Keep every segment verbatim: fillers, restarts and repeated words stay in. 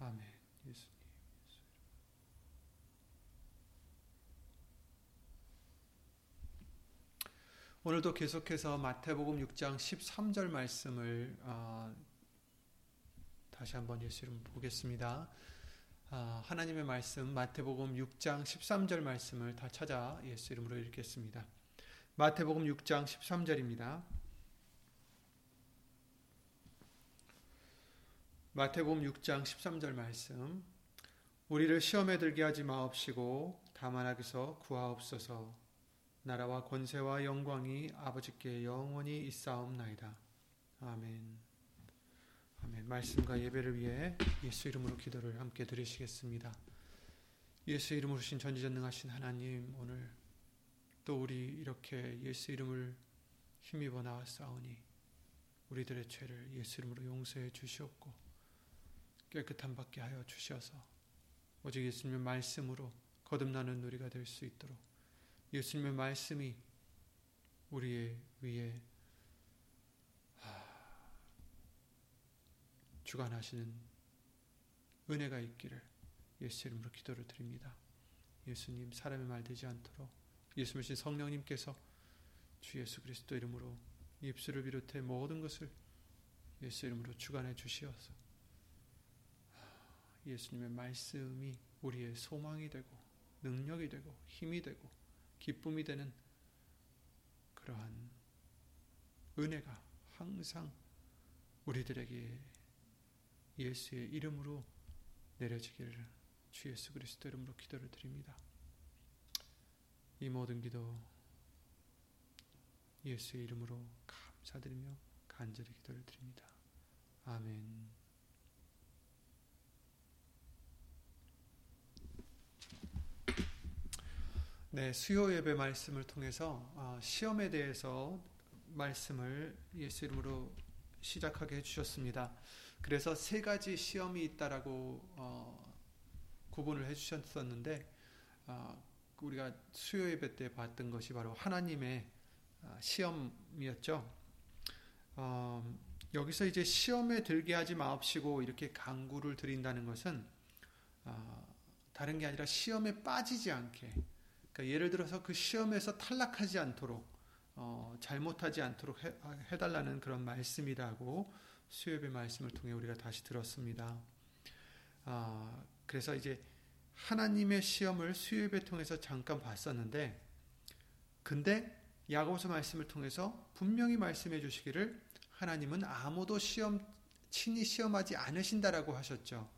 아멘. 예수. 오늘도 계속해서 마태복음 육 장 십삼 절 말씀을 어, 다시 한번 예수 이름 보겠습니다. 어, 하나님의 말씀 마태복음 육 장 십삼 절 말씀을 다 찾아 예수 이름으로 읽겠습니다. 마태복음 육 장 십삼 절입니다. 마태복음 육 장 십삼 절 말씀. 우리를 시험에 들게 하지 마옵시고 다만 악에서 구하옵소서. 나라와 권세와 영광이 아버지께 영원히 있사옵나이다. 아멘. 아멘. 말씀과 예배를 위해 예수 이름으로 기도를 함께 드리시겠습니다. 예수 이름으로 신 전지전능하신 하나님, 오늘 또 우리 이렇게 예수 이름을 힘입어 나왔사오니 우리들의 죄를 예수 이름으로 용서해 주시옵고 깨끗함 받게 하여 주시어서 오직 예수님의 말씀으로 거듭나는 우리가 될 수 있도록 예수님의 말씀이 우리의 위에 주관하시는 은혜가 있기를 예수 이름으로 기도를 드립니다. 예수님, 사람의 말 되지 않도록 예수님이신 성령님께서 주 예수 그리스도 이름으로 입술을 비롯해 모든 것을 예수 이름으로 주관해 주시어서 예수님의 말씀이 우리의 소망이 되고 능력이 되고 힘이 되고 기쁨이 되는 그러한 은혜가 항상 우리들에게 예수의 이름으로 내려지기를 주 예수 그리스도 이름으로 기도를 드립니다. 이 모든 기도 예수의 이름으로 감사드리며 간절히 기도를 드립니다. 아멘. 네, 수요 예배 말씀을 통해서 시험에 대해서 말씀을 예수 이름으로 시작하게 해주셨습니다. 그래서 세 가지 시험이 있다라고 어, 구분을 해주셨었는데 어, 우리가 수요 예배 때 봤던 것이 바로 하나님의 시험이었죠. 어, 여기서 이제 시험에 들게 하지 마옵시고 이렇게 강구를 드린다는 것은 어, 다른 게 아니라 시험에 빠지지 않게, 예를 들어서 그 시험에서 탈락하지 않도록 어, 잘못하지 않도록 해, 해달라는 그런 말씀이라고 수요일의 말씀을 통해 우리가 다시 들었습니다. 어, 그래서 이제 하나님의 시험을 수요일에 통해서 잠깐 봤었는데, 근데 야고보서 말씀을 통해서 분명히 말씀해 주시기를 하나님은 아무도 시험 친히 시험하지 않으신다라고 하셨죠.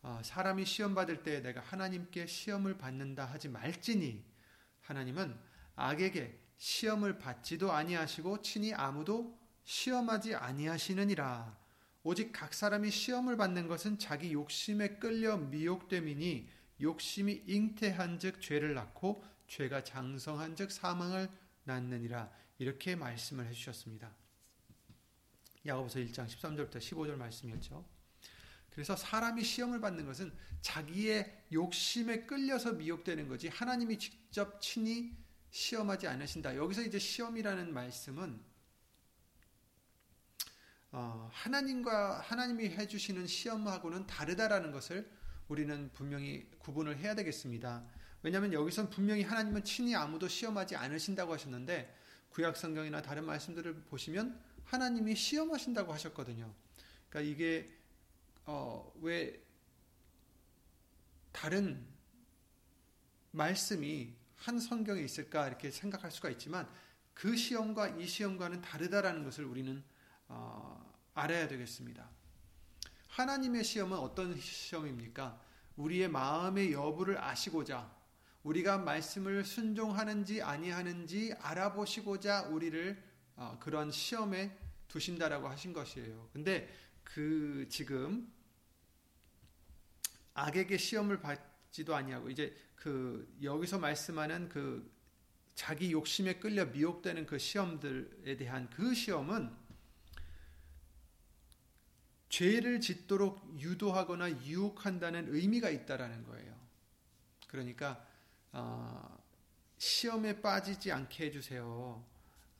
어, 사람이 시험받을 때에 내가 하나님께 시험을 받는다 하지 말지니 하나님은 악에게 시험을 받지도 아니하시고 친히 아무도 시험하지 아니하시느니라. 오직 각 사람이 시험을 받는 것은 자기 욕심에 끌려 미혹됨이니 욕심이 잉태한 즉 죄를 낳고 죄가 장성한 즉 사망을 낳느니라. 이렇게 말씀을 해주셨습니다. 야고보서 일 장 십삼 절부터 십오 절 말씀이었죠. 그래서 사람이 시험을 받는 것은 자기의 욕심에 끌려서 미혹되는 거지 하나님이 직접 친히 시험하지 않으신다. 여기서 이제 시험이라는 말씀은 어, 하나님과 하나님이 해주시는 시험하고는 다르다라는 것을 우리는 분명히 구분을 해야 되겠습니다. 왜냐하면 여기선 분명히 하나님은 친히 아무도 시험하지 않으신다고 하셨는데 구약성경이나 다른 말씀들을 보시면 하나님이 시험하신다고 하셨거든요. 그러니까 이게 어, 왜 다른 말씀이 한 성경에 있을까 이렇게 생각할 수가 있지만 그 시험과 이 시험과는 다르다라는 것을 우리는 어, 알아야 되겠습니다. 하나님의 시험은 어떤 시험입니까? 우리의 마음의 여부를 아시고자, 우리가 말씀을 순종하는지 아니하는지 알아보시고자 우리를 어, 그런 시험에 두신다라고 하신 것이에요. 근데 그 지금 악에게 시험을 받지도 아니하고 이제 그 여기서 말씀하는 그 자기 욕심에 끌려 미혹되는 그 시험들에 대한 그 시험은 죄를 짓도록 유도하거나 유혹한다는 의미가 있다라는 거예요. 그러니까 어, 시험에 빠지지 않게 해주세요.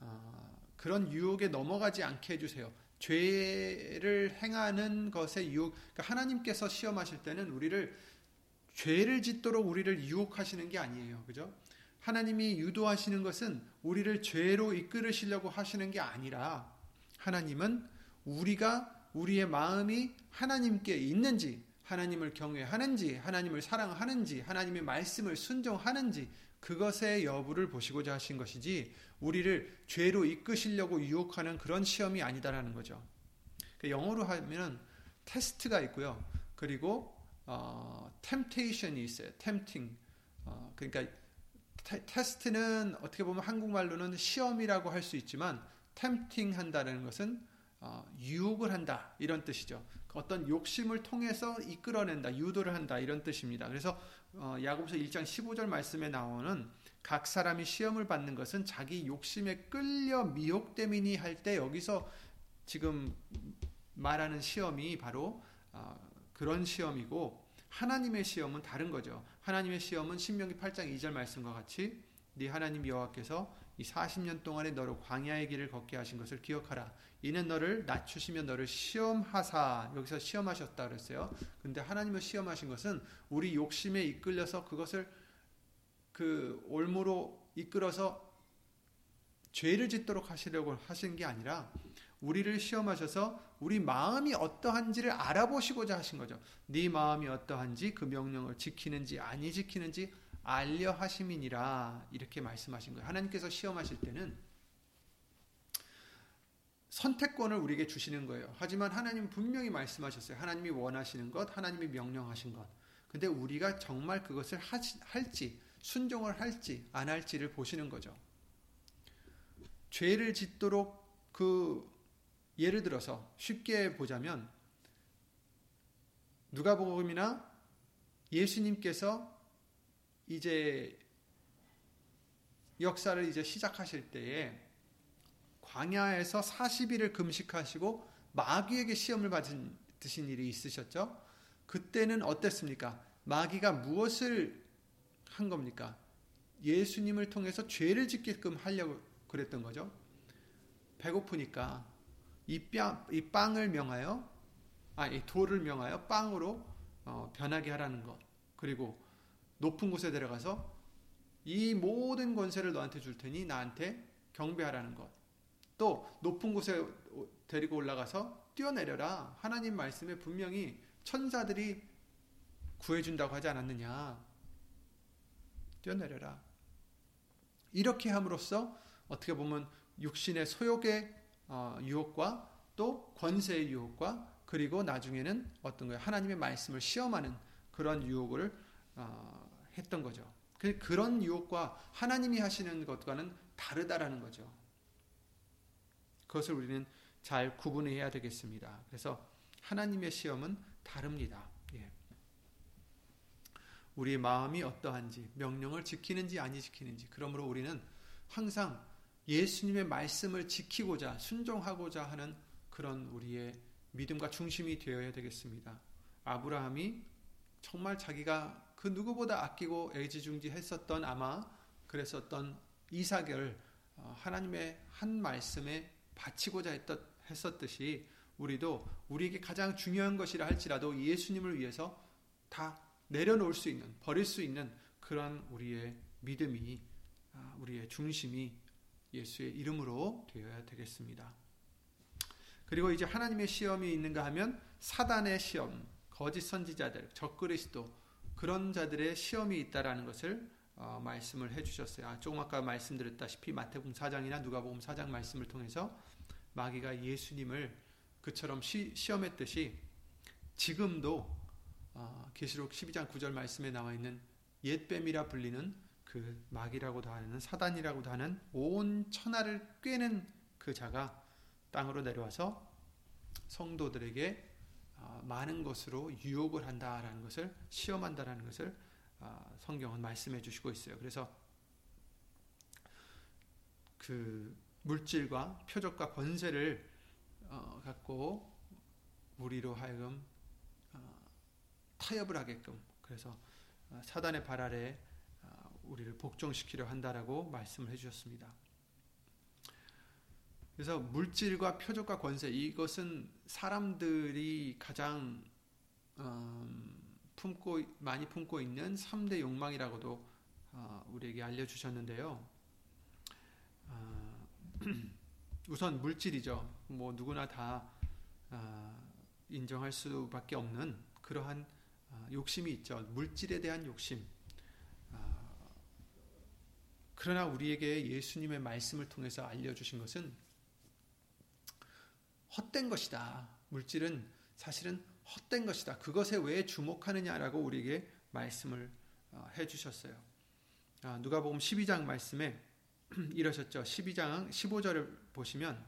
어, 그런 유혹에 넘어가지 않게 해주세요. 죄를 행하는 것의 유혹, 그러니까 하나님께서 시험하실 때는 우리를 죄를 짓도록 우리를 유혹하시는 게 아니에요. 그죠? 하나님이 유도하시는 것은 우리를 죄로 이끌으시려고 하시는 게 아니라 하나님은 우리가 우리의 마음이 하나님께 있는지, 하나님을 경외하는지, 하나님을 사랑하는지, 하나님의 말씀을 순종하는지 그것의 여부를 보시고자 하신 것이지 우리를 죄로 이끄시려고 유혹하는 그런 시험이 아니다라는 거죠. 영어로 하면 테스트가 있고요. 그리고 어, temptation이 있어요. tempting. 어, 그러니까 테, 테스트는 어떻게 보면 한국말로는 시험이라고 할 수 있지만 tempting 한다는 것은 어, 유혹을 한다 이런 뜻이죠. 어떤 욕심을 통해서 이끌어낸다, 유도를 한다 이런 뜻입니다. 그래서 어, 야고보서 일 장 십오 절 말씀에 나오는 각 사람이 시험을 받는 것은 자기 욕심에 끌려 미혹됨이니 할 때 여기서 지금 말하는 시험이 바로 어, 그런 시험이고 하나님의 시험은 다른 거죠. 하나님의 시험은 신명기 팔 장 이 절 말씀과 같이 네 하나님 여호와께서 이 사십 년 동안에 너로 광야의 길을 걷게 하신 것을 기억하라. 이는 너를 낮추시며 너를 시험하사. 여기서 시험하셨다 그랬어요. 근데 하나님을 시험하신 것은 우리 욕심에 이끌려서 그것을 그 올무로 이끌어서 죄를 짓도록 하시려고 하신 게 아니라 우리를 시험하셔서 우리 마음이 어떠한지를 알아보시고자 하신 거죠. 네 마음이 어떠한지 그 명령을 지키는지 아니 지키는지 알려 하심이니라 이렇게 말씀하신 거예요. 하나님께서 시험하실 때는 선택권을 우리에게 주시는 거예요. 하지만 하나님은 분명히 말씀하셨어요. 하나님이 원하시는 것, 하나님이 명령하신 것. 근데 우리가 정말 그것을 하시, 할지, 순종을 할지 안 할지를 보시는 거죠. 죄를 짓도록 그 예를 들어서 쉽게 보자면 누가복음이나 예수님께서 이제 역사를 이제 시작하실 때에 광야에서 사십 일을 금식하시고 마귀에게 시험을 받으신 일이 있으셨죠? 그때는 어땠습니까? 마귀가 무엇을 한 겁니까? 예수님을 통해서 죄를 짓게끔 하려고 그랬던 거죠. 배고프니까 이, 뼈, 이 빵을 명하여, 아, 이 돌을 명하여 빵으로 어, 변하게 하라는 것. 그리고 높은 곳에 내려가서 이 모든 권세를 너한테 줄 테니 나한테 경배하라는 것. 또 높은 곳에 데리고 올라가서 뛰어내려라. 하나님 말씀에 분명히 천사들이 구해준다고 하지 않았느냐. 뛰어내려라. 이렇게 함으로써 어떻게 보면 육신의 소욕의 유혹과 또 권세의 유혹과 그리고 나중에는 어떤 거예요? 하나님의 말씀을 시험하는 그런 유혹을 어, 했던 거죠. 그런 유혹과 하나님이 하시는 것과는 다르다라는 거죠. 그것을 우리는 잘 구분해야 되겠습니다. 그래서 하나님의 시험은 다릅니다. 예. 우리의 마음이 어떠한지, 명령을 지키는지 아니 지키는지. 그러므로 우리는 항상 예수님의 말씀을 지키고자 순종하고자 하는 그런 우리의 믿음과 중심이 되어야 되겠습니다. 아브라함이 정말 자기가 그 누구보다 아끼고 애지중지 했었던 아마 그랬었던 이삭을 하나님의 한 말씀에 바치고자 했던, 했었듯이 우리도 우리에게 가장 중요한 것이라 할지라도 예수님을 위해서 다 내려놓을 수 있는, 버릴 수 있는 그런 우리의 믿음이, 우리의 중심이 예수의 이름으로 되어야 되겠습니다. 그리고 이제 하나님의 시험이 있는가 하면 사단의 시험, 거짓 선지자들, 적그리스도, 그런 자들의 시험이 있다라는 것을 어, 말씀을 해주셨어요. 아, 조금 아까 말씀드렸다시피 마태복음 사 장이나 누가복음 사 장 말씀을 통해서 마귀가 예수님을 그처럼 시, 시험했듯이 지금도 어, 계시록 십이 장 구 절 말씀에 나와 있는 옛뱀이라 불리는 그 마귀라고도 하는 사단이라고도 하는 온 천하를 꿰는 그 자가 땅으로 내려와서 성도들에게 많은 것으로 유혹을 한다라는 것을 시험한다라는 것을 성경은 말씀해 주시고 있어요. 그래서 그 물질과 표적과 권세를 갖고 우리로 하여금 타협을 하게끔 그래서 사단의 발 아래 우리를 복종시키려 한다라고 말씀을 해주셨습니다. 그래서 물질과 표적과 권세 이것은 사람들이 가장 음, 품고 많이 품고 있는 삼대 욕망이라고도 어, 우리에게 알려주셨는데요. 어, 우선 물질이죠. 뭐 누구나 다 어, 인정할 수밖에 없는 그러한 어, 욕심이 있죠. 물질에 대한 욕심. 어, 그러나 우리에게 예수님의 말씀을 통해서 알려주신 것은 헛된 것이다. 물질은 사실은 헛된 것이다. 그것에 왜 주목하느냐라고 우리에게 말씀을 해주셨어요. 누가복음 십이 장 말씀에 이러셨죠. 십이 장 십오 절을 보시면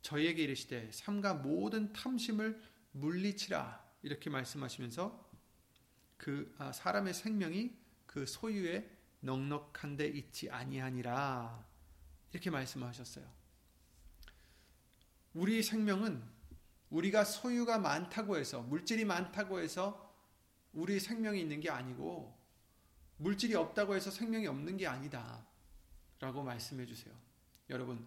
저희에게 이르시되 삼가 모든 탐심을 물리치라 이렇게 말씀하시면서 그 사람의 생명이 그 소유에 넉넉한 데 있지 아니하니라 이렇게 말씀하셨어요. 우리 생명은 우리가 소유가 많다고 해서 물질이 많다고 해서 우리 생명이 있는 게 아니고 물질이 없다고 해서 생명이 없는 게 아니다 라고 말씀해 주세요. 여러분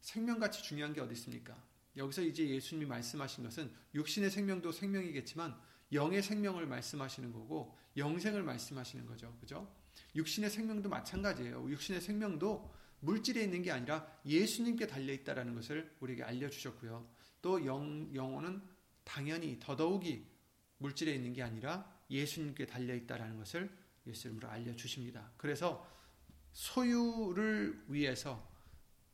생명같이 중요한 게 어디 있습니까? 여기서 이제 예수님이 말씀하신 것은 육신의 생명도 생명이겠지만 영의 생명을 말씀하시는 거고 영생을 말씀하시는 거죠. 그죠? 육신의 생명도 마찬가지예요. 육신의 생명도 물질에 있는 게 아니라 예수님께 달려있다라는 것을 우리에게 알려주셨고요. 또 영, 영혼은 당연히 더더욱이 물질에 있는 게 아니라 예수님께 달려있다라는 것을 예수님으로 알려주십니다. 그래서 소유를 위해서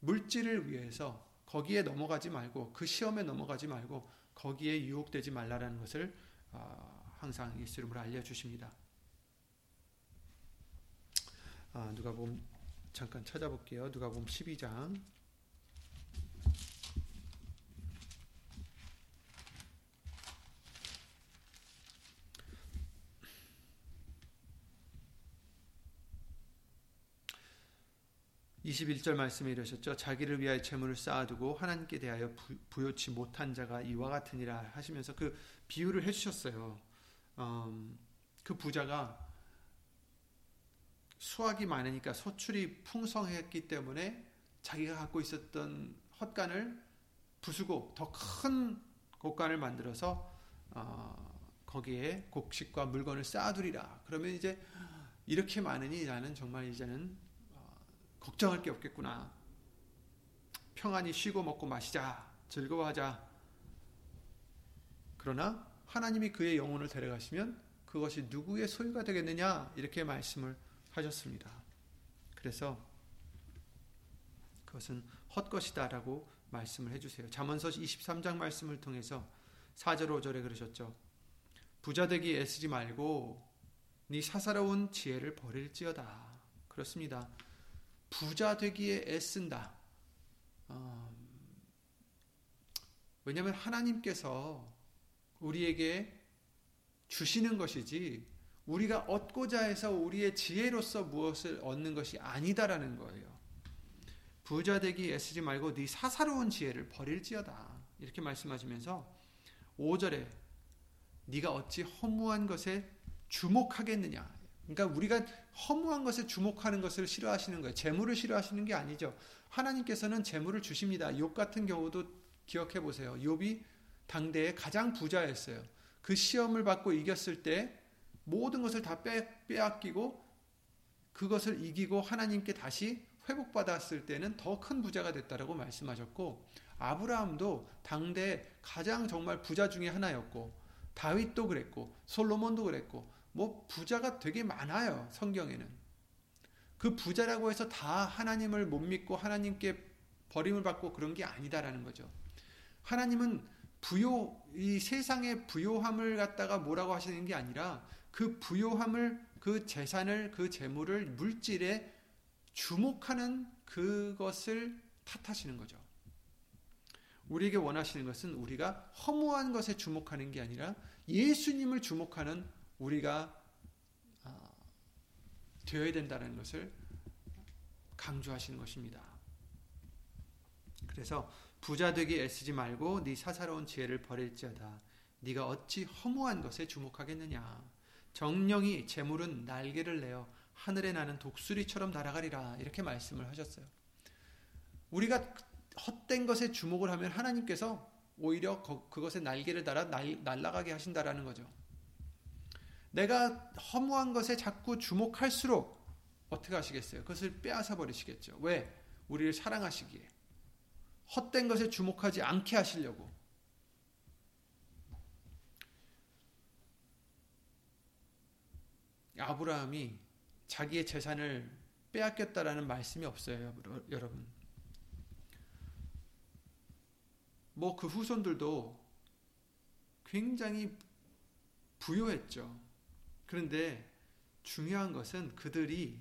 물질을 위해서 거기에 넘어가지 말고 그 시험에 넘어가지 말고 거기에 유혹되지 말라라는 것을 어, 항상 예수님으로 알려주십니다. 아, 누가 보면 잠깐 찾아볼게요. 누가복음 십이 장 이십일 절 말씀에 이러셨죠. 자기를 위하여 재물을 쌓아두고 하나님께 대하여 부요치 못한 자가 이와 같으니라 하시면서 그 비유를 해주셨어요. 음, 그 부자가 수확이 많으니까 소출이 풍성했기 때문에 자기가 갖고 있었던 헛간을 부수고 더 큰 곡간을 만들어서 어, 거기에 곡식과 물건을 쌓아두리라. 그러면 이제 이렇게 많으니 나는 정말 이제는 어, 걱정할 게 없겠구나. 평안히 쉬고 먹고 마시자. 즐거워하자. 그러나 하나님이 그의 영혼을 데려가시면 그것이 누구의 소유가 되겠느냐 이렇게 말씀을 하셨습니다. 그래서 그것은 헛것이다 라고 말씀을 해주세요. 잠언서 이십삼 장 말씀을 통해서 사 절 오 절에 그러셨죠. 부자되기 애쓰지 말고 네 사사로운 지혜를 버릴지어다. 그렇습니다. 부자되기에 애쓴다. 음, 왜냐하면 하나님께서 우리에게 주시는 것이지 우리가 얻고자 해서 우리의 지혜로서 무엇을 얻는 것이 아니다라는 거예요. 부자되기 애쓰지 말고 네 사사로운 지혜를 버릴지어다. 이렇게 말씀하시면서 오 절에 네가 어찌 허무한 것에 주목하겠느냐. 그러니까 우리가 허무한 것에 주목하는 것을 싫어하시는 거예요. 재물을 싫어하시는 게 아니죠. 하나님께서는 재물을 주십니다. 욥 같은 경우도 기억해 보세요. 욥이 당대에 가장 부자였어요. 그 시험을 받고 이겼을 때 모든 것을 다 빼, 빼앗기고 그것을 이기고 하나님께 다시 회복받았을 때는 더 큰 부자가 됐다라고 말씀하셨고 아브라함도 당대 가장 정말 부자 중에 하나였고 다윗도 그랬고 솔로몬도 그랬고 뭐 부자가 되게 많아요. 성경에는. 그 부자라고 해서 다 하나님을 못 믿고 하나님께 버림을 받고 그런 게 아니다라는 거죠. 하나님은 부요, 이 세상의 부요함을 갖다가 뭐라고 하시는 게 아니라 그 부요함을, 그 재산을, 그 재물을, 물질에 주목하는 그것을 탓하시는 거죠. 우리에게 원하시는 것은 우리가 허무한 것에 주목하는 게 아니라 예수님을 주목하는 우리가 되어야 된다는 것을 강조하시는 것입니다. 그래서 부자되기 애쓰지 말고 네 사사로운 지혜를 버릴지어다. 네가 어찌 허무한 것에 주목하겠느냐. 정령이 재물은 날개를 내어 하늘에 나는 독수리처럼 날아가리라. 이렇게 말씀을 하셨어요. 우리가 헛된 것에 주목을 하면 하나님께서 오히려 그것에 날개를 달아 날, 날아가게 하신다라는 거죠. 내가 허무한 것에 자꾸 주목할수록 어떻게 하시겠어요? 그것을 빼앗아 버리시겠죠. 왜? 우리를 사랑하시기에. 헛된 것에 주목하지 않게 하시려고. 아브라함이 자기의 재산을 빼앗겼다라는 말씀이 없어요, 여러분. 뭐 그 후손들도 굉장히 부요했죠. 그런데 중요한 것은 그들이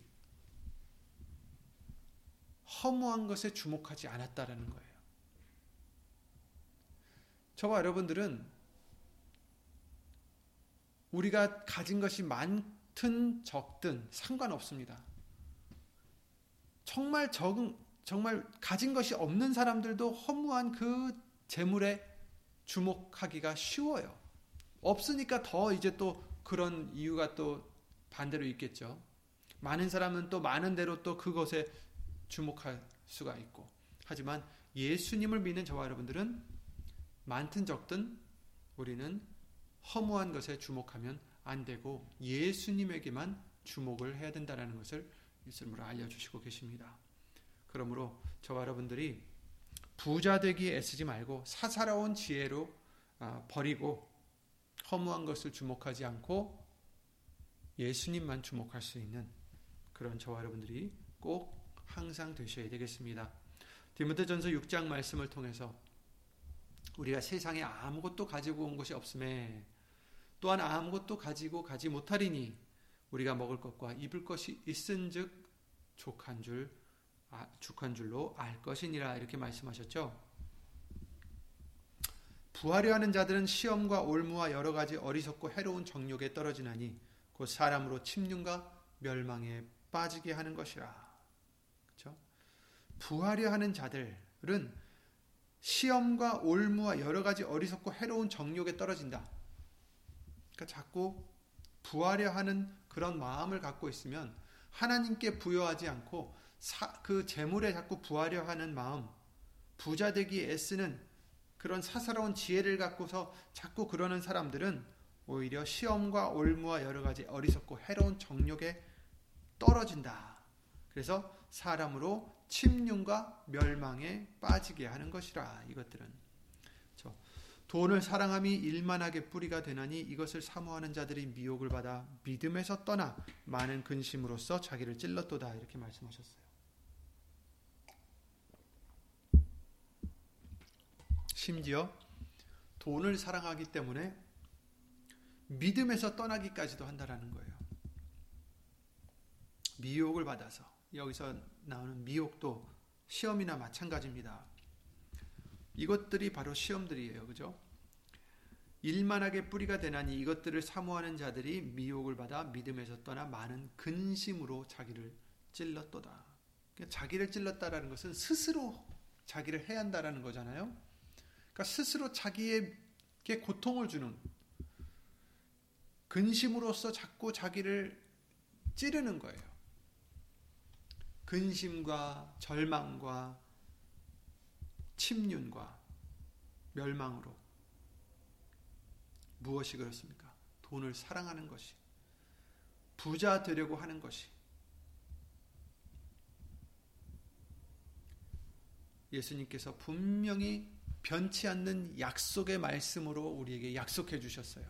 허무한 것에 주목하지 않았다라는 거예요. 저와 여러분들은 우리가 가진 것이 많든 적든 상관없습니다. 정말 적은, 정말 가진 것이 없는 사람들도 허무한 그 재물에 주목하기가 쉬워요. 없으니까 더 이제 또 그런 이유가 또 반대로 있겠죠. 많은 사람은 또 많은 대로 또 그것에 주목할 수가 있고. 하지만 예수님을 믿는 저와 여러분들은 많든 적든 우리는 허무한 것에 주목하면 안 되고 예수님에게만 주목을 해야 된다는 것을 예수님으로 알려주시고 계십니다. 그러므로 저와 여러분들이 부자 되기에 애쓰지 말고 사사로운 지혜로 버리고 허무한 것을 주목하지 않고 예수님만 주목할 수 있는 그런 저와 여러분들이 꼭 항상 되셔야 되겠습니다. 디모데전서 육 장 말씀을 통해서 우리가 세상에 아무것도 가지고 온 것이 없음에 또한 아무것도 가지고 가지 못하리니 우리가 먹을 것과 입을 것이 있은즉 족한 줄 아, 족한 줄로 알 것이니라. 이렇게 말씀하셨죠. 부하려 하는 자들은 시험과 올무와 여러 가지 어리석고 해로운 정욕에 떨어지나니 곧 사람으로 침륜과 멸망에 빠지게 하는 것이라. 그렇죠? 부하려 하는 자들은 시험과 올무와 여러 가지 어리석고 해로운 정욕에 떨어진다. 그러니까 자꾸 부하려 하는 그런 마음을 갖고 있으면 하나님께 부여하지 않고 사, 그 재물에 자꾸 부하려 하는 마음, 부자 되기 애쓰는 그런 사사로운 지혜를 갖고서 자꾸 그러는 사람들은 오히려 시험과 올무와 여러 가지 어리석고 해로운 정욕에 떨어진다. 그래서 사람으로 침륜과 멸망에 빠지게 하는 것이라. 이것들은 저 돈을 사랑함이 일만하게 뿌리가 되나니 이것을 사모하는 자들이 미혹을 받아 믿음에서 떠나 많은 근심으로써 자기를 찔렀도다. 이렇게 말씀하셨어요. 심지어 돈을 사랑하기 때문에 믿음에서 떠나기까지도 한다라는 거예요. 미혹을 받아서. 여기서 나오는 미혹도 시험이나 마찬가지입니다. 이것들이 바로 시험들이에요. 그죠? 일만하게 뿌리가 되나니 이것들을 사모하는 자들이 미혹을 받아 믿음에서 떠나 많은 근심으로 자기를 찔렀도다. 그러니까 자기를 찔렀다라는 것은 스스로 자기를 해한다라는 거잖아요. 그러니까 스스로 자기에게 고통을 주는 근심으로써 자꾸 자기를 찌르는 거예요. 근심과 절망과 침륜과 멸망으로. 무엇이 그렇습니까? 돈을 사랑하는 것이, 부자 되려고 하는 것이. 예수님께서 분명히 변치 않는 약속의 말씀으로 우리에게 약속해 주셨어요.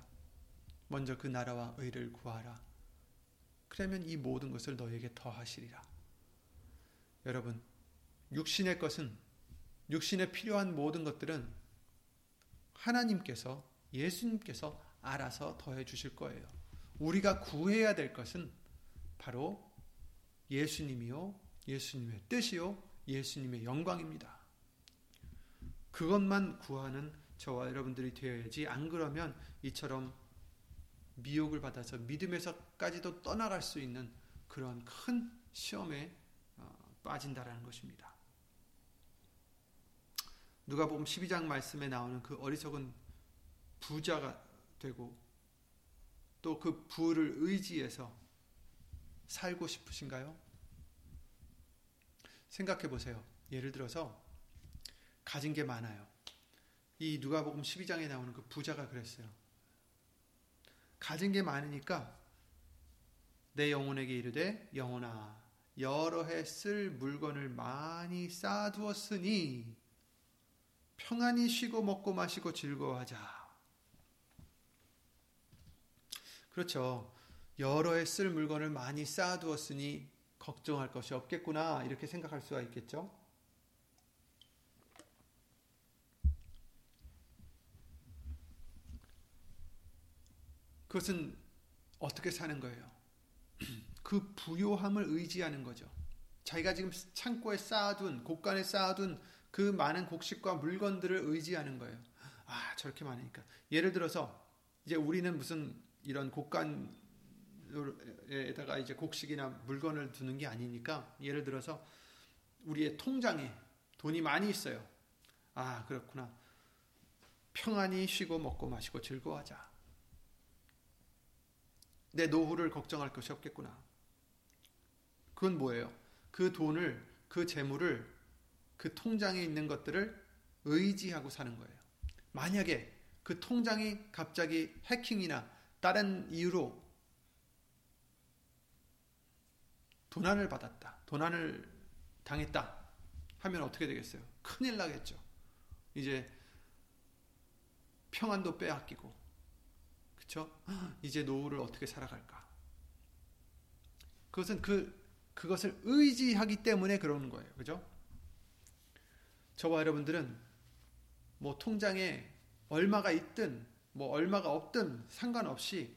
먼저 그 나라와 의를 구하라. 그러면 이 모든 것을 너에게 더하시리라. 여러분, 육신의 것은, 육신에 필요한 모든 것들은 하나님께서, 예수님께서 알아서 더해 주실 거예요. 우리가 구해야 될 것은 바로 예수님이요, 예수님의 뜻이요, 예수님의 영광입니다. 그것만 구하는 저와 여러분들이 되어야지, 안 그러면 이처럼 미혹을 받아서 믿음에서까지도 떠나갈 수 있는 그런 큰 시험에 빠진다라는 것입니다. 누가복음 십이 장 말씀에 나오는 그 어리석은 부자가 되고 또 그 부를 의지해서 살고 싶으신가요? 생각해 보세요. 예를 들어서 가진 게 많아요. 이 누가복음 십이 장에 나오는 그 부자가 그랬어요. 가진 게 많으니까 내 영혼에게 이르되, 영혼아, 여러 해 쓸 물건을 많이 쌓아두었으니 평안히 쉬고 먹고 마시고 즐거워하자. 그렇죠. 여러 해 쓸 물건을 많이 쌓아두었으니 걱정할 것이 없겠구나, 이렇게 생각할 수가 있겠죠. 그것은 어떻게 사는 거예요? 그 부요함을 의지하는 거죠. 자기가 지금 창고에 쌓아둔, 곳간에 쌓아둔 그 많은 곡식과 물건들을 의지하는 거예요. 아, 저렇게 많으니까. 예를 들어서 이제 우리는 무슨 이런 곡간 에다가 이제 곡식이나 물건을 두는 게 아니니까, 예를 들어서 우리의 통장에 돈이 많이 있어요. 아, 그렇구나. 평안히 쉬고 먹고 마시고 즐거워하자. 내 노후를 걱정할 것이 없겠구나. 그건 뭐예요? 그 돈을, 그 재물을, 그 통장에 있는 것들을 의지하고 사는 거예요. 만약에 그 통장이 갑자기 해킹이나 다른 이유로 도난을 받았다, 도난을 당했다 하면 어떻게 되겠어요? 큰일 나겠죠. 이제 평안도 빼앗기고, 그렇죠? 이제 노후를 어떻게 살아갈까? 그것은 그 그것을 의지하기 때문에 그러는 거예요, 그렇죠? 저와 여러분들은 뭐 통장에 얼마가 있든 뭐 얼마가 없든 상관없이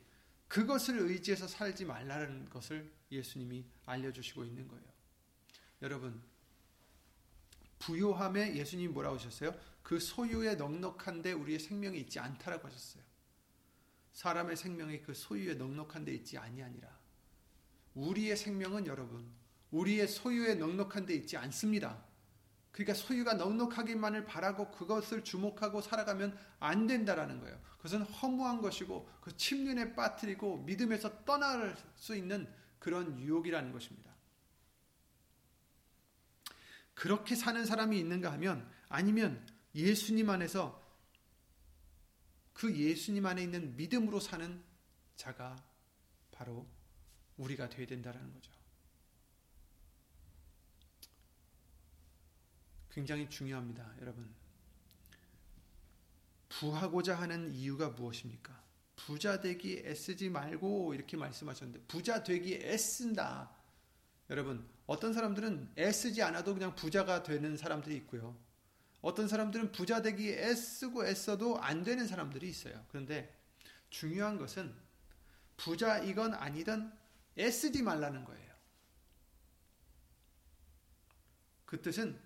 그것을 의지해서 살지 말라는 것을 예수님이 알려주시고 있는 거예요. 여러분, 부요함에 예수님이 뭐라고 하셨어요? 그 소유에 넉넉한데 우리의 생명이 있지 않다라고 하셨어요. 사람의 생명이 그 소유에 넉넉한데 있지 아니하니라. 우리의 생명은, 여러분, 우리의 소유에 넉넉한데 있지 않습니다. 그러니까 소유가 넉넉하기만을 바라고 그것을 주목하고 살아가면 안 된다라는 거예요. 그것은 허무한 것이고 그 침륜에 빠뜨리고 믿음에서 떠날 수 있는 그런 유혹이라는 것입니다. 그렇게 사는 사람이 있는가 하면, 아니면 예수님 안에서, 그 예수님 안에 있는 믿음으로 사는 자가 바로 우리가 되어야 된다라는 거죠. 굉장히 중요합니다, 여러분. 부하고자 하는 이유가 무엇입니까? 부자 되기 애쓰지 말고, 이렇게 말씀하셨는데, 부자 되기 애쓴다. 여러분, 어떤 사람들은 애쓰지 않아도 그냥 부자가 되는 사람들이 있고요. 어떤 사람들은 부자 되기 애쓰고 애써도 안 되는 사람들이 있어요. 그런데 중요한 것은 부자이건 아니든 애쓰지 말라는 거예요. 그 뜻은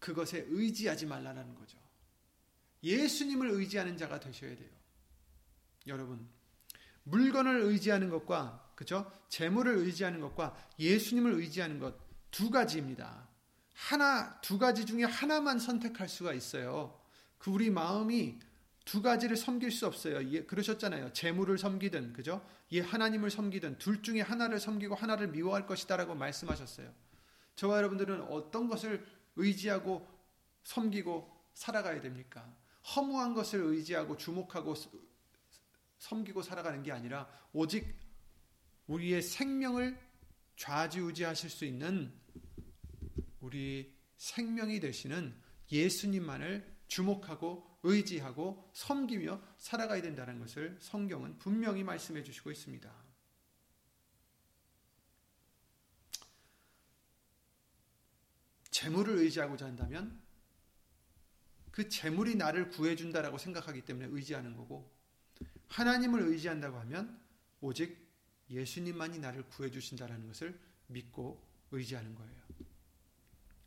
그것에 의지하지 말라는 거죠. 예수님을 의지하는 자가 되셔야 돼요. 여러분, 물건을 의지하는 것과, 그죠? 재물을 의지하는 것과 예수님을 의지하는 것, 두 가지입니다. 하나, 두 가지 중에 하나만 선택할 수가 있어요. 그 우리 마음이 두 가지를 섬길 수 없어요. 예, 그러셨잖아요. 재물을 섬기든, 그죠? 예, 하나님을 섬기든 둘 중에 하나를 섬기고 하나를 미워할 것이다라고 말씀하셨어요. 저와 여러분들은 어떤 것을 의지하고 섬기고 살아가야 됩니까? 허무한 것을 의지하고 주목하고 섬기고 살아가는 게 아니라 오직 우리의 생명을 좌지우지하실 수 있는, 우리 생명이 되시는 예수님만을 주목하고 의지하고 섬기며 살아가야 된다는 것을 성경은 분명히 말씀해 주시고 있습니다. 재물을 의지하고자 한다면 그 재물이 나를 구해준다라고 생각하기 때문에 의지하는 거고, 하나님을 의지한다고 하면 오직 예수님만이 나를 구해주신다라는 것을 믿고 의지하는 거예요.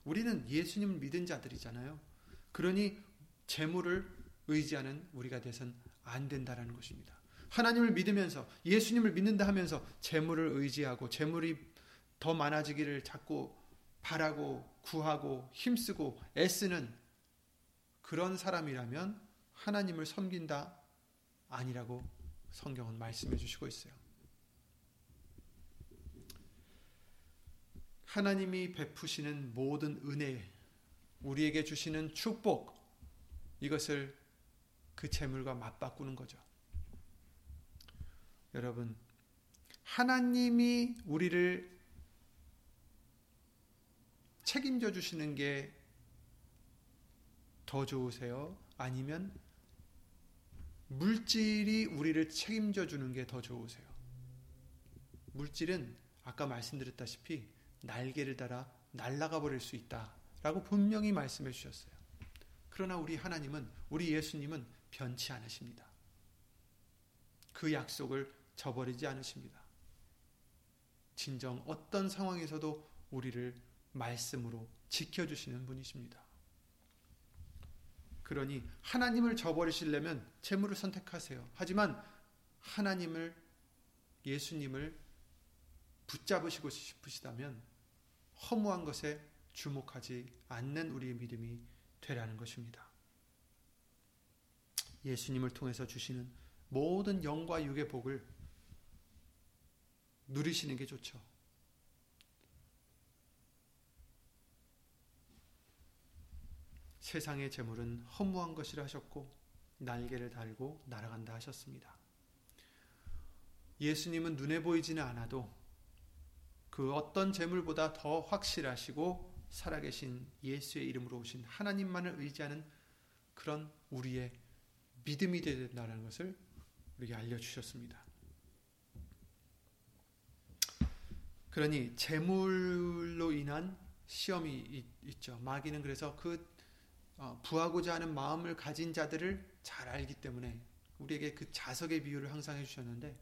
우리는 예수님을 믿은 자들이잖아요. 그러니 재물을 의지하는 우리가 돼서는 안 된다라는 것입니다. 하나님을 믿으면서, 예수님을 믿는다 하면서 재물을 의지하고 재물이 더 많아지기를 자꾸 바라고 구하고 힘쓰고 애쓰는 그런 사람이라면 하나님을 섬긴다 아니라고 성경은 말씀해 주시고 있어요. 하나님이 베푸시는 모든 은혜, 우리에게 주시는 축복, 이것을 그 재물과 맞바꾸는 거죠. 여러분, 하나님이 우리를 책임져 주시는 게 더 좋으세요? 아니면 물질이 우리를 책임져 주는 게 더 좋으세요? 물질은 아까 말씀드렸다시피 날개를 달아 날아가 버릴 수 있다라고 분명히 말씀해 주셨어요. 그러나 우리 하나님은, 우리 예수님은 변치 않으십니다. 그 약속을 저버리지 않으십니다. 진정 어떤 상황에서도 우리를 말씀으로 지켜주시는 분이십니다. 그러니 하나님을 저버리시려면 재물을 선택하세요. 하지만 하나님을, 예수님을 붙잡으시고 싶으시다면 허무한 것에 주목하지 않는 우리의 믿음이 되라는 것입니다. 예수님을 통해서 주시는 모든 영과 육의 복을 누리시는 게 좋죠. 세상의 재물은 허무한 것이라 하셨고 날개를 달고 날아간다 하셨습니다. 예수님은 눈에 보이지는 않아도 그 어떤 재물보다 더 확실하시고 살아계신 예수의 이름으로 오신 하나님만을 의지하는 그런 우리의 믿음이 되어야 된다는 것을 우리에게 알려주셨습니다. 그러니 재물로 인한 시험이 있죠. 마귀는 그래서 그 부하고자 하는 마음을 가진 자들을 잘 알기 때문에 우리에게 그 자석의 비유를 항상 해주셨는데,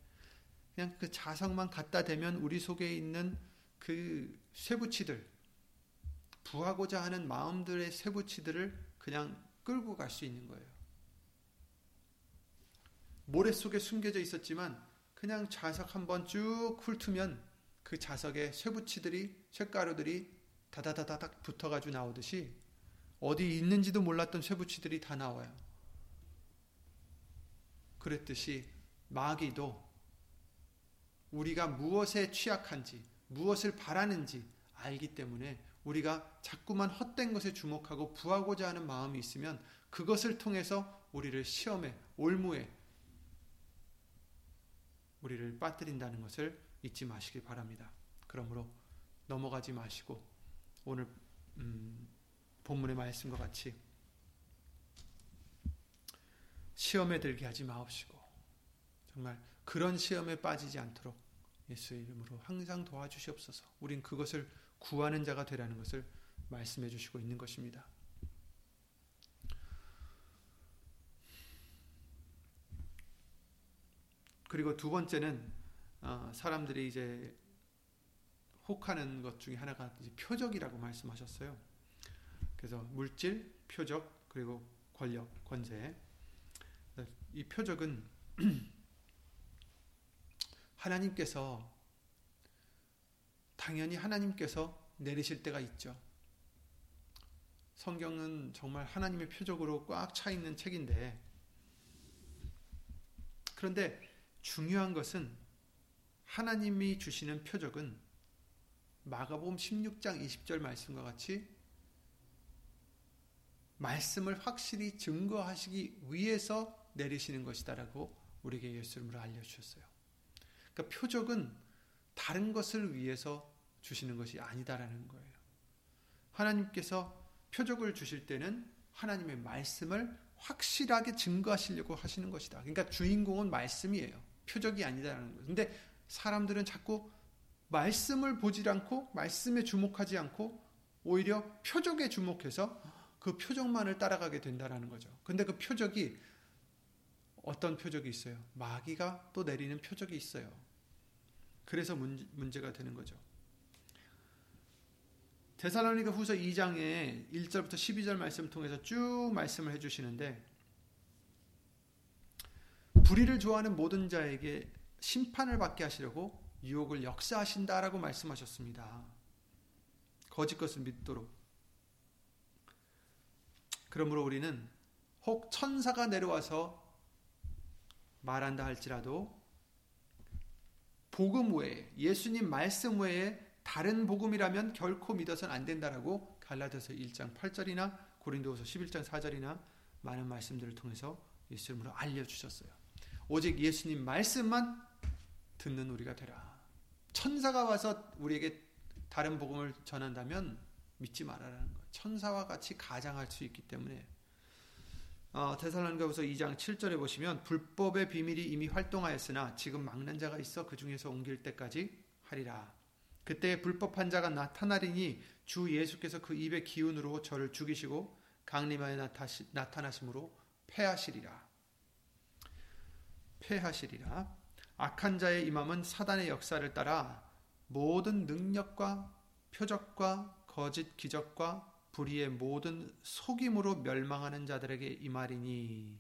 그냥 그 자석만 갖다 대면 우리 속에 있는 그 쇠붙이들, 부하고자 하는 마음들의 쇠붙이들을 그냥 끌고 갈 수 있는 거예요. 모래 속에 숨겨져 있었지만 그냥 자석 한번 쭉 훑으면 그 자석에 쇠붙이들이, 쇳가루들이 다다다닥 붙어가지고 나오듯이 어디 있는지도 몰랐던 쇠붙이들이 다 나와요. 그랬듯이 마귀도 우리가 무엇에 취약한지, 무엇을 바라는지 알기 때문에 우리가 자꾸만 헛된 것에 주목하고 부하고자 하는 마음이 있으면 그것을 통해서 우리를 시험에, 올무에 우리를 빠뜨린다는 것을 잊지 마시기 바랍니다. 그러므로 넘어가지 마시고 오늘 음, 본문의 말씀과 같이 시험에 들게 하지 마옵시고 정말 그런 시험에 빠지지 않도록 예수의 이름으로 항상 도와주시옵소서. 우린 그것을 구하는 자가 되라는 것을 말씀해 주시고 있는 것입니다. 그리고 두 번째는 어, 사람들이 이제 혹하는 것 중에 하나가 이제 표적이라고 말씀하셨어요. 그래서 물질, 표적, 그리고 권력, 권세. 이 표적은 하나님께서, 당연히 하나님께서 내리실 때가 있죠. 성경은 정말 하나님의 표적으로 꽉 차 있는 책인데, 그런데 중요한 것은 하나님이 주시는 표적은 마가복음 십육 장 이십 절 말씀과 같이 말씀을 확실히 증거하시기 위해서 내리시는 것이다라고 우리에게 예수님으로 알려주셨어요. 그러니까 표적은 다른 것을 위해서 주시는 것이 아니다라는 거예요. 하나님께서 표적을 주실 때는 하나님의 말씀을 확실하게 증거하시려고 하시는 것이다. 그러니까 주인공은 말씀이에요. 표적이 아니다라는 거예요. 그런데 사람들은 자꾸 말씀을 보지 않고 말씀에 주목하지 않고 오히려 표적에 주목해서 그 표적만을 따라가게 된다라는 거죠. 근데 그 표적이 어떤 표적이 있어요? 마귀가 또 내리는 표적이 있어요. 그래서 문제, 문제가 되는 거죠. 데살로니가 후서 이 장에 일 절부터 십이 절 말씀 통해서 쭉 말씀을 해주시는데, 불의를 좋아하는 모든 자에게 심판을 받게 하시려고 유혹을 역사하신다라고 말씀하셨습니다. 거짓 것을 믿도록. 그러므로 우리는 혹 천사가 내려와서 말한다 할지라도 복음 외에, 예수님 말씀 외에 다른 복음이라면 결코 믿어서는 안 된다라고 갈라디아서 일 장 팔 절이나 고린도후서 십일 장 사 절이나 많은 말씀들을 통해서 예수님으로 알려주셨어요. 오직 예수님 말씀만 듣는 우리가 되라. 천사가 와서 우리에게 다른 복음을 전한다면 믿지 말아라는 거예요. 천사와 같이 가장할 수 있기 때문에. 어, 데살로니가후서 이 장 칠 절에 보시면 불법의 비밀이 이미 활동하였으나 지금 막는 자가 있어 그 중에서 옮길 때까지 하리라. 그때 불법한 자가 나타나리니 주 예수께서 그 입의 기운으로 저를 죽이시고 강림하여 나타시, 나타나심으로 패하시리라. 패하시리라. 악한 자의 임함은 사단의 역사를 따라 모든 능력과 표적과 거짓 기적과 불의의 모든 속임으로 멸망하는 자들에게 임하리니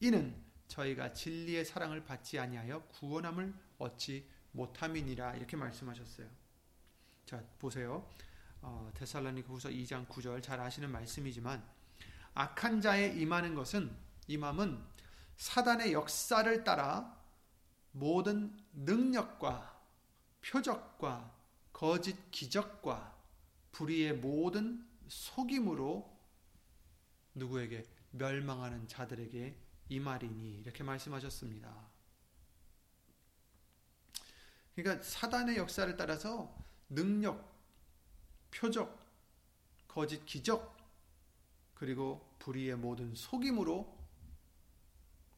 이는 저희가 진리의 사랑을 받지 아니하여 구원함을 얻지 못함이니라. 이렇게 말씀하셨어요. 자, 보세요. 어, 데살로니가후서 이 장 구 절 잘 아시는 말씀이지만 악한 자의 임하는 것은 임함은 사단의 역사를 따라 모든 능력과 표적과 거짓 기적과 불의의 모든 속임으로 누구에게 멸망하는 자들에게 임하리니 이렇게 말씀하셨습니다. 그러니까 사단의 역사를 따라서 능력, 표적, 거짓 기적 그리고 불의의 모든 속임으로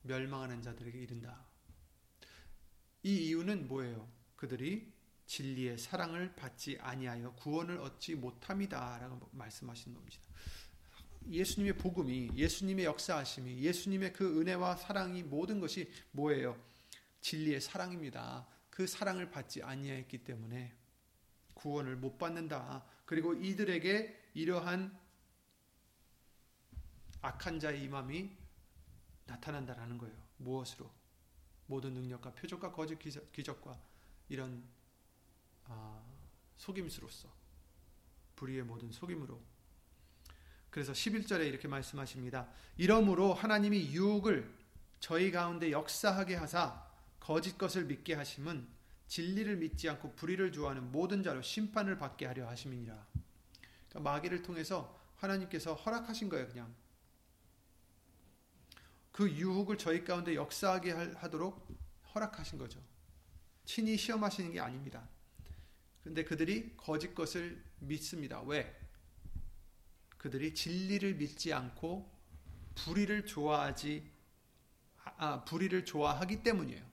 멸망하는 자들에게 이른다. 이 이유는 뭐예요? 그들이 진리의 사랑을 받지 아니하여 구원을 얻지 못함이다 라고 말씀하시는 겁니다. 예수님의 복음이, 예수님의 역사하심이, 예수님의 그 은혜와 사랑이 모든 것이 뭐예요? 진리의 사랑입니다. 그 사랑을 받지 아니하였기 때문에 구원을 못 받는다. 그리고 이들에게 이러한 악한 자의 임함이 나타난다라는 거예요. 무엇으로? 모든 능력과 표적과 거짓 기적과 이런 아, 속임수로서 불의의 모든 속임으로. 그래서 십일 절에 이렇게 말씀하십니다. 이러므로 하나님이 유혹을 저희 가운데 역사하게 하사 거짓 것을 믿게 하심은 진리를 믿지 않고 불의를 좋아하는 모든 자로 심판을 받게 하려 하심이니라. 그러니까 마귀를 통해서 하나님께서 허락하신 거예요. 그냥 그 유혹을 저희 가운데 역사하게 하도록 허락하신 거죠. 친히 시험하시는 게 아닙니다. 근데 그들이 거짓 것을 믿습니다. 왜? 그들이 진리를 믿지 않고 불의를 좋아하지, 아, 불의를 좋아하기 때문이에요.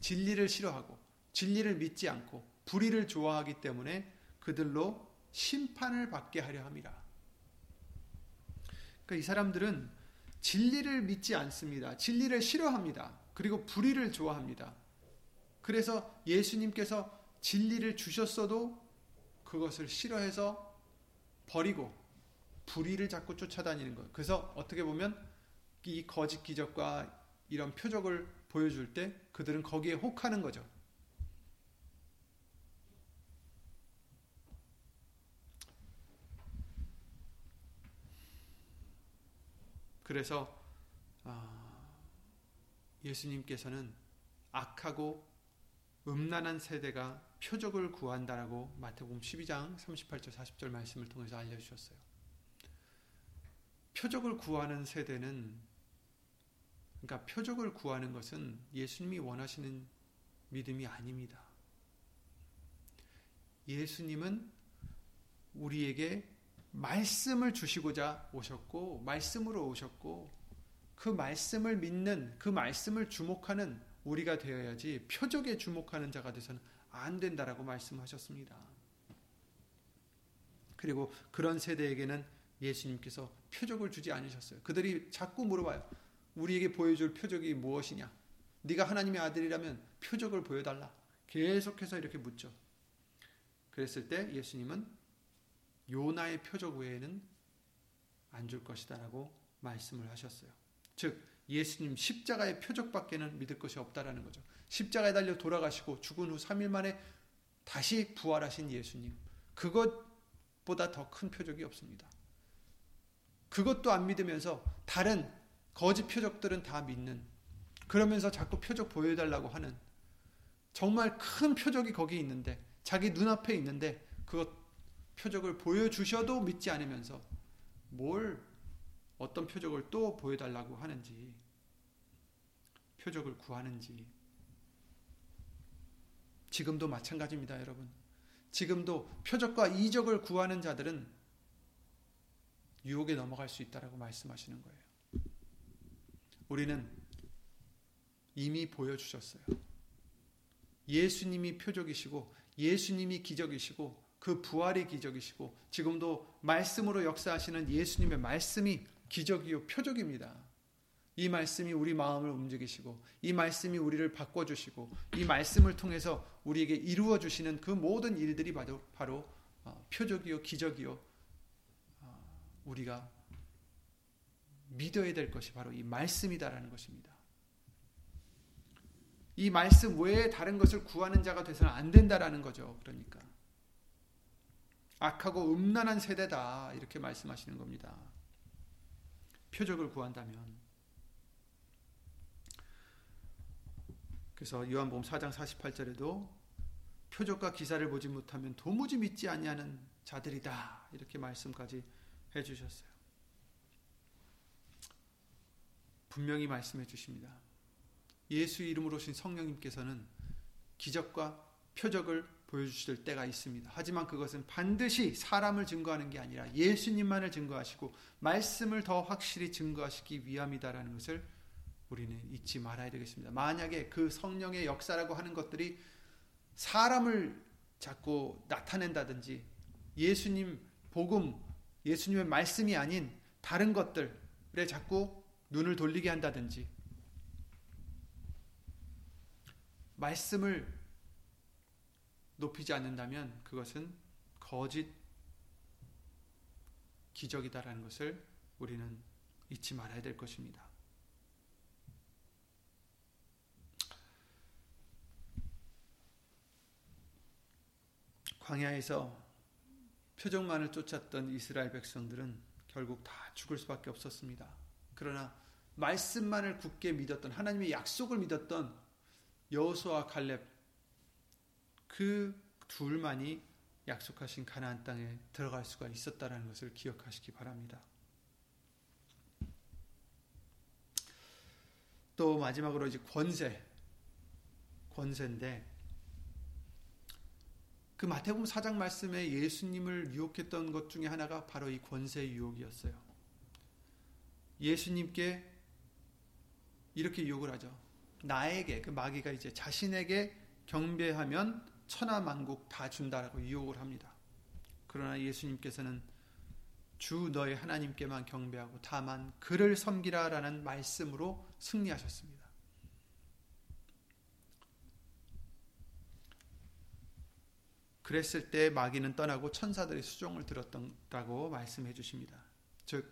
진리를 싫어하고, 진리를 믿지 않고, 불의를 좋아하기 때문에 그들로 심판을 받게 하려 합니다. 그러니까 이 사람들은 진리를 믿지 않습니다. 진리를 싫어합니다. 그리고 불의를 좋아합니다. 그래서 예수님께서 진리를 주셨어도 그것을 싫어해서 버리고 불의를 자꾸 쫓아다니는 거예요. 그래서 어떻게 보면 이 거짓 기적과 이런 표적을 보여줄 때 그들은 거기에 혹하는 거죠. 그래서 예수님께서는 악하고 음란한 세대가 표적을 구한다라고 마태복음 십이 장 삼십팔 절 사십 절 말씀을 통해서 알려주셨어요. 표적을 구하는 세대는, 그러니까 표적을 구하는 것은 예수님이 원하시는 믿음이 아닙니다. 예수님은 우리에게 말씀을 주시고자 오셨고 말씀으로 오셨고 그 말씀을 믿는, 그 말씀을 주목하는 우리가 되어야지 표적에 주목하는 자가 돼서는 안 된다라고 말씀하셨습니다. 그리고 그런 세대에게는 예수님께서 표적을 주지 않으셨어요. 그들이 자꾸 물어봐요. 우리에게 보여줄 표적이 무엇이냐? 네가 하나님의 아들이라면 표적을 보여달라. 계속해서 이렇게 묻죠. 그랬을 때 예수님은 요나의 표적 외에는 안 줄 것이다 라고 말씀을 하셨어요. 즉 예수님 십자가의 표적밖에는 믿을 것이 없다라는 거죠. 십자가에 달려 돌아가시고 죽은 후 삼 일 만에 다시 부활하신 예수님, 그것보다 더 큰 표적이 없습니다. 그것도 안 믿으면서 다른 거짓 표적들은 다 믿는, 그러면서 자꾸 표적 보여달라고 하는, 정말 큰 표적이 거기 있는데, 자기 눈앞에 있는데 그것 표적을 보여주셔도 믿지 않으면서 뭘 어떤 표적을 또 보여달라고 하는지, 표적을 구하는지. 지금도 마찬가지입니다, 여러분. 지금도 표적과 이적을 구하는 자들은 유혹에 넘어갈 수 있다라고 말씀하시는 거예요. 우리는 이미 보여주셨어요. 예수님이 표적이시고, 예수님이 기적이시고, 그 부활이 기적이시고, 지금도 말씀으로 역사하시는 예수님의 말씀이 기적이요 표적입니다. 이 말씀이 우리 마음을 움직이시고, 이 말씀이 우리를 바꿔주시고, 이 말씀을 통해서 우리에게 이루어주시는 그 모든 일들이 바로, 바로 표적이요 기적이요, 우리가 믿어야 될 것이 바로 이 말씀이다라는 것입니다. 이 말씀 외에 다른 것을 구하는 자가 돼서는 안 된다라는 거죠. 그러니까 악하고 음란한 세대다 이렇게 말씀하시는 겁니다. 표적을 구한다면. 그래서 요한복음 사 장 사십팔 절에도 표적과 기사를 보지 못하면 도무지 믿지 아니하는 자들이다 이렇게 말씀까지 해주셨어요. 분명히 말씀해 주십니다. 예수의 이름으로 오신 성령님께서는 기적과 표적을 보여주실 때가 있습니다. 하지만 그것은 반드시 사람을 증거하는 게 아니라 예수님만을 증거하시고 말씀을 더 확실히 증거하시기 위함이다라는 것을 우리는 잊지 말아야 되겠습니다. 만약에 그 성령의 역사라고 하는 것들이 사람을 자꾸 나타낸다든지, 예수님 복음, 예수님의 말씀이 아닌 다른 것들에 자꾸 눈을 돌리게 한다든지, 말씀을 높이지 않는다면 그것은 거짓 기적이다라는 것을 우리는 잊지 말아야 될 것입니다. 광야에서 표적만을 쫓았던 이스라엘 백성들은 결국 다 죽을 수밖에 없었습니다. 그러나 말씀만을 굳게 믿었던, 하나님의 약속을 믿었던 여호수아와 갈렙, 그 둘만이 약속하신 가나안 땅에 들어갈 수가 있었다라는 것을 기억하시기 바랍니다. 또 마지막으로 이제 권세, 권세인데, 그 마태복음 사 장 말씀에 예수님을 유혹했던 것 중에 하나가 바로 이 권세의 유혹이었어요. 예수님께 이렇게 유혹을 하죠. 나에게, 그 마귀가 이제 자신에게 경배하면 천하만국 다 준다라고 유혹을 합니다. 그러나 예수님께서는 주 너의 하나님께만 경배하고 다만 그를 섬기라라는 말씀으로 승리하셨습니다. 그랬을 때 마귀는 떠나고 천사들의 수종을 들었다고 말씀해 주십니다. 즉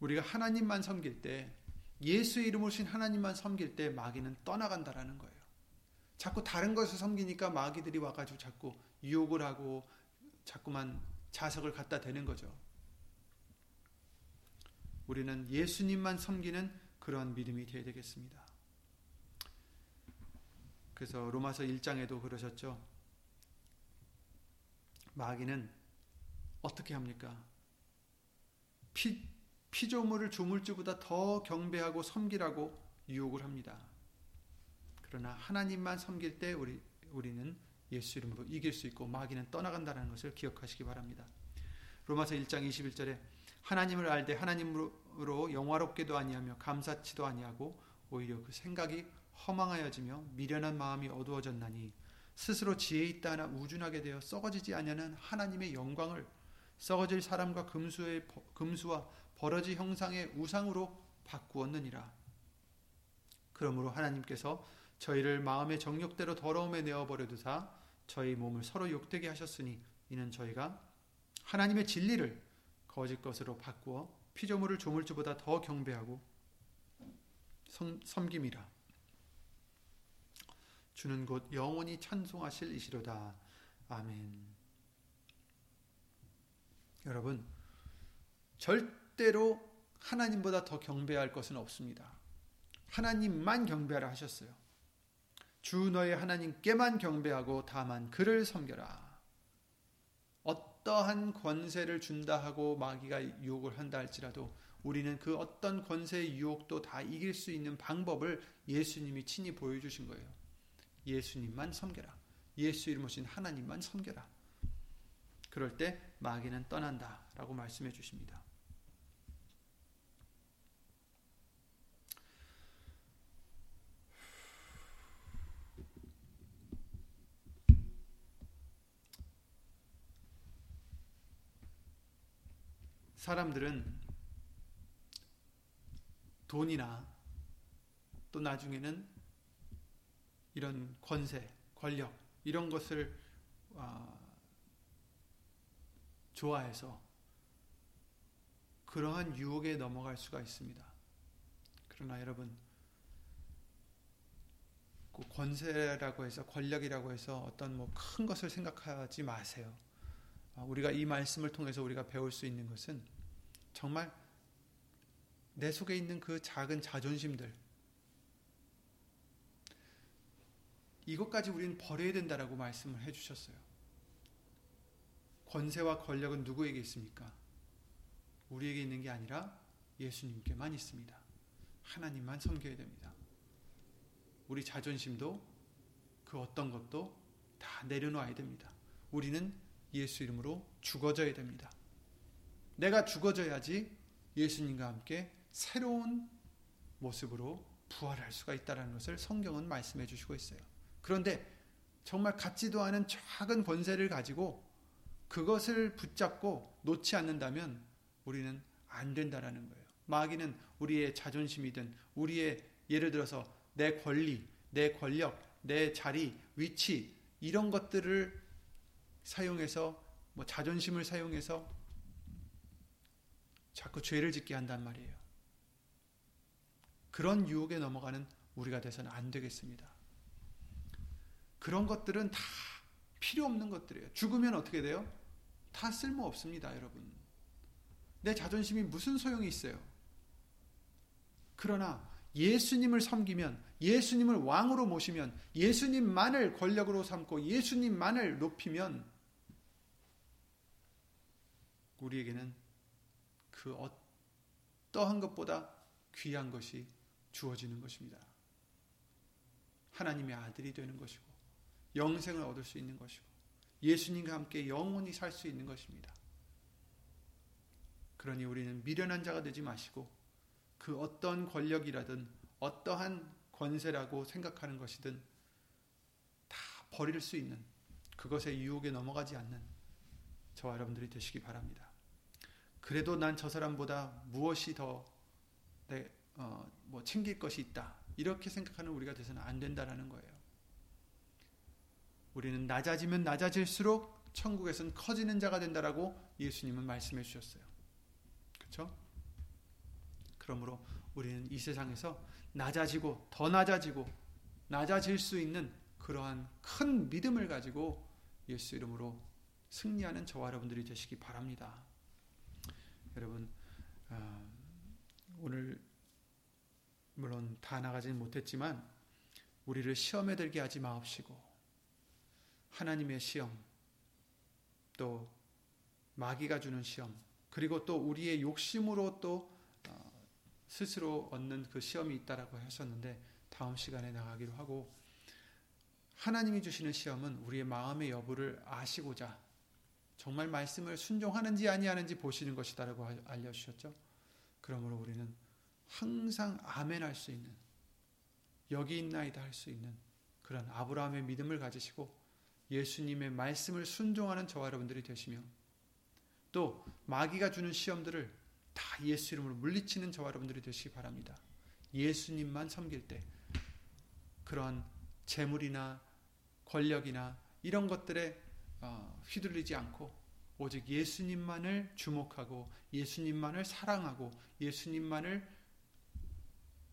우리가 하나님만 섬길 때, 예수의 이름으로 오신 하나님만 섬길 때 마귀는 떠나간다라는 거예요. 자꾸 다른 것을 섬기니까 마귀들이 와가지고 자꾸 유혹을 하고 자꾸만 자석을 갖다 대는 거죠. 우리는 예수님만 섬기는 그러한 믿음이 되어야 되겠습니다. 그래서 로마서 일 장에도 그러셨죠. 마귀는 어떻게 합니까? 피 피조물을 조물주보다 더 경배하고 섬기라고 유혹을 합니다. 그러나 하나님만 섬길 때 우리, 우리는 예수 이름으로 이길 수 있고 마귀는 떠나간다는 것을 기억하시기 바랍니다. 로마서 일 장 이십일 절에 하나님을 알되 하나님으로 생각으로 영화롭게도 아니하며 감사치도 아니하고 오히려 그 생각이 허망하여지며 미련한 마음이 어두워졌나니 스스로 지혜 있다 하나 우준하게 되어 썩어지지 아니하는 하나님의 영광을 썩어질 사람과 금수의, 금수와 버러지 형상의 우상으로 바꾸었느니라. 그러므로 하나님께서 저희를 마음의 정욕대로 더러움에 내어버려두사 저희 몸을 서로 욕되게 하셨으니 이는 저희가 하나님의 진리를 거짓 것으로 바꾸어 피조물을 조물주보다 더 경배하고 섬, 섬김이라. 주는 곧 영원히 찬송하실 이시로다. 아멘. 여러분, 절대로 하나님보다 더 경배할 것은 없습니다. 하나님만 경배하라 하셨어요. 주 너의 하나님께만 경배하고 다만 그를 섬겨라. 어떠한 권세를 준다 하고 마귀가 유혹을 한다 할지라도 우리는 그 어떤 권세의 유혹도 다 이길 수 있는 방법을 예수님이 친히 보여주신 거예요. 예수님만 섬겨라. 예수 이름 오신 하나님만 섬겨라. 그럴 때 마귀는 떠난다 라고 말씀해 주십니다. 사람들은 돈이나 또 나중에는 이런 권세, 권력 이런 것을 어, 좋아해서 그러한 유혹에 넘어갈 수가 있습니다. 그러나 여러분, 그 권세라고 해서 권력이라고 해서 어떤 뭐 큰 것을 생각하지 마세요. 우리가 이 말씀을 통해서 우리가 배울 수 있는 것은 정말 내 속에 있는 그 작은 자존심들, 이것까지 우리는 버려야 된다라고 말씀을 해주셨어요. 권세와 권력은 누구에게 있습니까? 우리에게 있는 게 아니라 예수님께만 있습니다. 하나님만 섬겨야 됩니다. 우리 자존심도 그 어떤 것도 다 내려놓아야 됩니다. 우리는 예수 이름으로 죽어져야 됩니다. 내가 죽어져야지 예수님과 함께 새로운 모습으로 부활할 수가 있다는 것을 성경은 말씀해 주시고 있어요. 그런데 정말 같지도 않은 작은 권세를 가지고 그것을 붙잡고 놓지 않는다면 우리는 안 된다라는 거예요. 마귀는 우리의 자존심이든 우리의 예를 들어서 내 권리, 내 권력, 내 자리, 위치 이런 것들을 사용해서 뭐 자존심을 사용해서 자꾸 죄를 짓게 한단 말이에요. 그런 유혹에 넘어가는 우리가 돼서는 안 되겠습니다. 그런 것들은 다 필요 없는 것들이에요. 죽으면 어떻게 돼요? 다 쓸모 없습니다, 여러분. 내 자존심이 무슨 소용이 있어요? 그러나 예수님을 섬기면, 예수님을 왕으로 모시면, 예수님만을 권력으로 삼고 예수님만을 높이면 우리에게는 그 어떠한 것보다 귀한 것이 주어지는 것입니다. 하나님의 아들이 되는 것이고 영생을 얻을 수 있는 것이고 예수님과 함께 영원히 살 수 있는 것입니다. 그러니 우리는 미련한 자가 되지 마시고 그 어떤 권력이라든 어떠한 권세라고 생각하는 것이든 다 버릴 수 있는, 그것의 유혹에 넘어가지 않는 저와 여러분들이 되시기 바랍니다. 그래도 난 저 사람보다 무엇이 더 내, 어, 뭐 챙길 것이 있다 이렇게 생각하는 우리가 돼서는 안 된다라는 거예요. 우리는 낮아지면 낮아질수록 천국에서는 커지는 자가 된다라고 예수님은 말씀해 주셨어요. 그렇죠? 그러므로 우리는 이 세상에서 낮아지고 더 낮아지고 낮아질 수 있는 그러한 큰 믿음을 가지고 예수 이름으로 승리하는 저와 여러분들이 되시기 바랍니다. 여러분, 어, 오늘 물론 다 나가진 못했지만 우리를 시험에 들게 하지 마옵시고 하나님의 시험, 또 마귀가 주는 시험, 그리고 또 우리의 욕심으로 또 스스로 얻는 그 시험이 있다라고 하셨는데 다음 시간에 나가기로 하고, 하나님이 주시는 시험은 우리의 마음의 여부를 아시고자 정말 말씀을 순종하는지 아니하는지 보시는 것이다라고 알려주셨죠. 그러므로 우리는 항상 아멘 할 수 있는, 여기 있나이다 할 수 있는 그런 아브라함의 믿음을 가지시고 예수님의 말씀을 순종하는 저와 여러분들이 되시며, 또 마귀가 주는 시험들을 다 예수 이름으로 물리치는 저와 여러분들이 되시기 바랍니다. 예수님만 섬길 때 그런 재물이나 권력이나 이런 것들에 휘둘리지 않고 오직 예수님만을 주목하고 예수님만을 사랑하고 예수님만을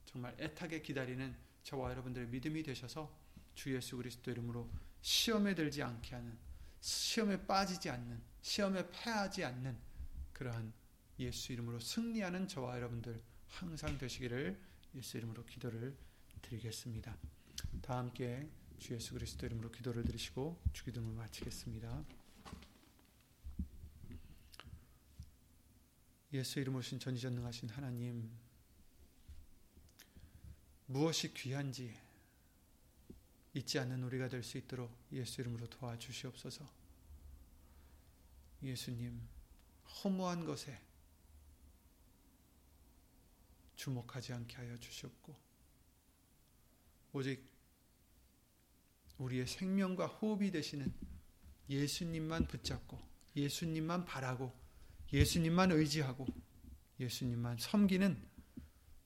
정말 애타게 기다리는 저와 여러분들의 믿음이 되셔서 주 예수 그리스도 이름으로 시험에 들지 않게 하는, 시험에 빠지지 않는, 시험에 패하지 않는 그러한 예수 이름으로 승리하는 저와 여러분들 항상 되시기를 예수 이름으로 기도를 드리겠습니다. 다 함께 주 예수 그리스도 이름으로 기도를 드리시고 주기도문을 마치겠습니다. 예수 이름으로 신 전지전능하신 하나님, 무엇이 귀한지 잊지 않는 우리가 될 수 있도록 예수 이름으로 도와주시옵소서. 예수님, 허무한 것에 주목하지 않게 하여 주시옵고 오직 우리의 생명과 호흡이 되시는 예수님만 붙잡고 예수님만 바라고 예수님만 의지하고 예수님만 섬기는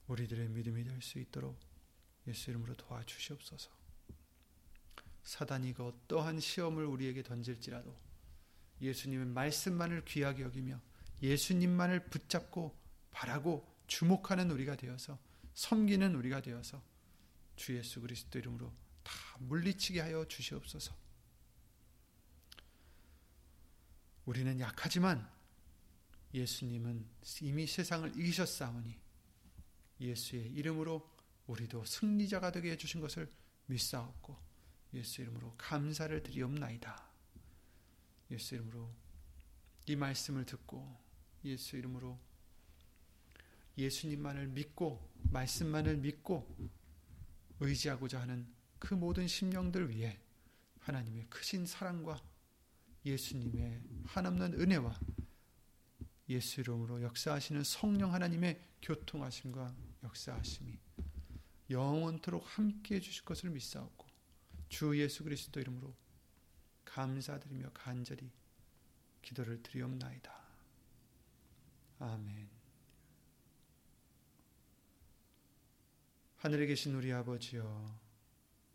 우리들의 믿음이 될 수 있도록 예수 이름으로 도와주시옵소서. 사단이 그 어떠한 시험을 우리에게 던질지라도 예수님의 말씀만을 귀하게 여기며 예수님만을 붙잡고 바라고 주목하는 우리가 되어서, 섬기는 우리가 되어서 주 예수 그리스도 이름으로 다 물리치게 하여 주시옵소서. 우리는 약하지만 예수님은 이미 세상을 이기셨사오니 예수의 이름으로 우리도 승리자가 되게 해주신 것을 믿사옵고 예수 이름으로 감사를 드리옵나이다. 예수 이름으로 이 말씀을 듣고 예수 이름으로 예수님만을 믿고 말씀만을 믿고 의지하고자 하는 그 모든 심령들 위에 하나님의 크신 사랑과 예수님의 한없는 은혜와 예수 이름으로 역사하시는 성령 하나님의 교통하심과 역사하심이 영원토록 함께해 주실 것을 믿사옵고 주 예수 그리스도 이름으로 감사드리며 간절히 기도를 드리옵나이다. 아멘. 하늘에 계신 우리 아버지여,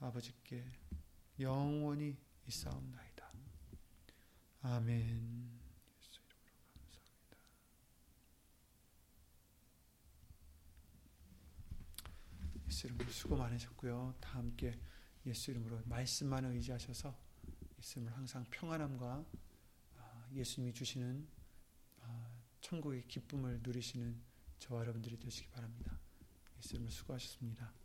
아버지께 영원히 있사옵나이다. 아멘. 예수 이름으로 수고 많으셨고요. 다 함께 예수 이름으로 말씀만 의지하셔서 예수님을 항상 평안함과 예수님이 주시는 천국의 기쁨을 누리시는 저와 여러분들이 되시기 바랍니다. 예수 이름으로 수고하셨습니다.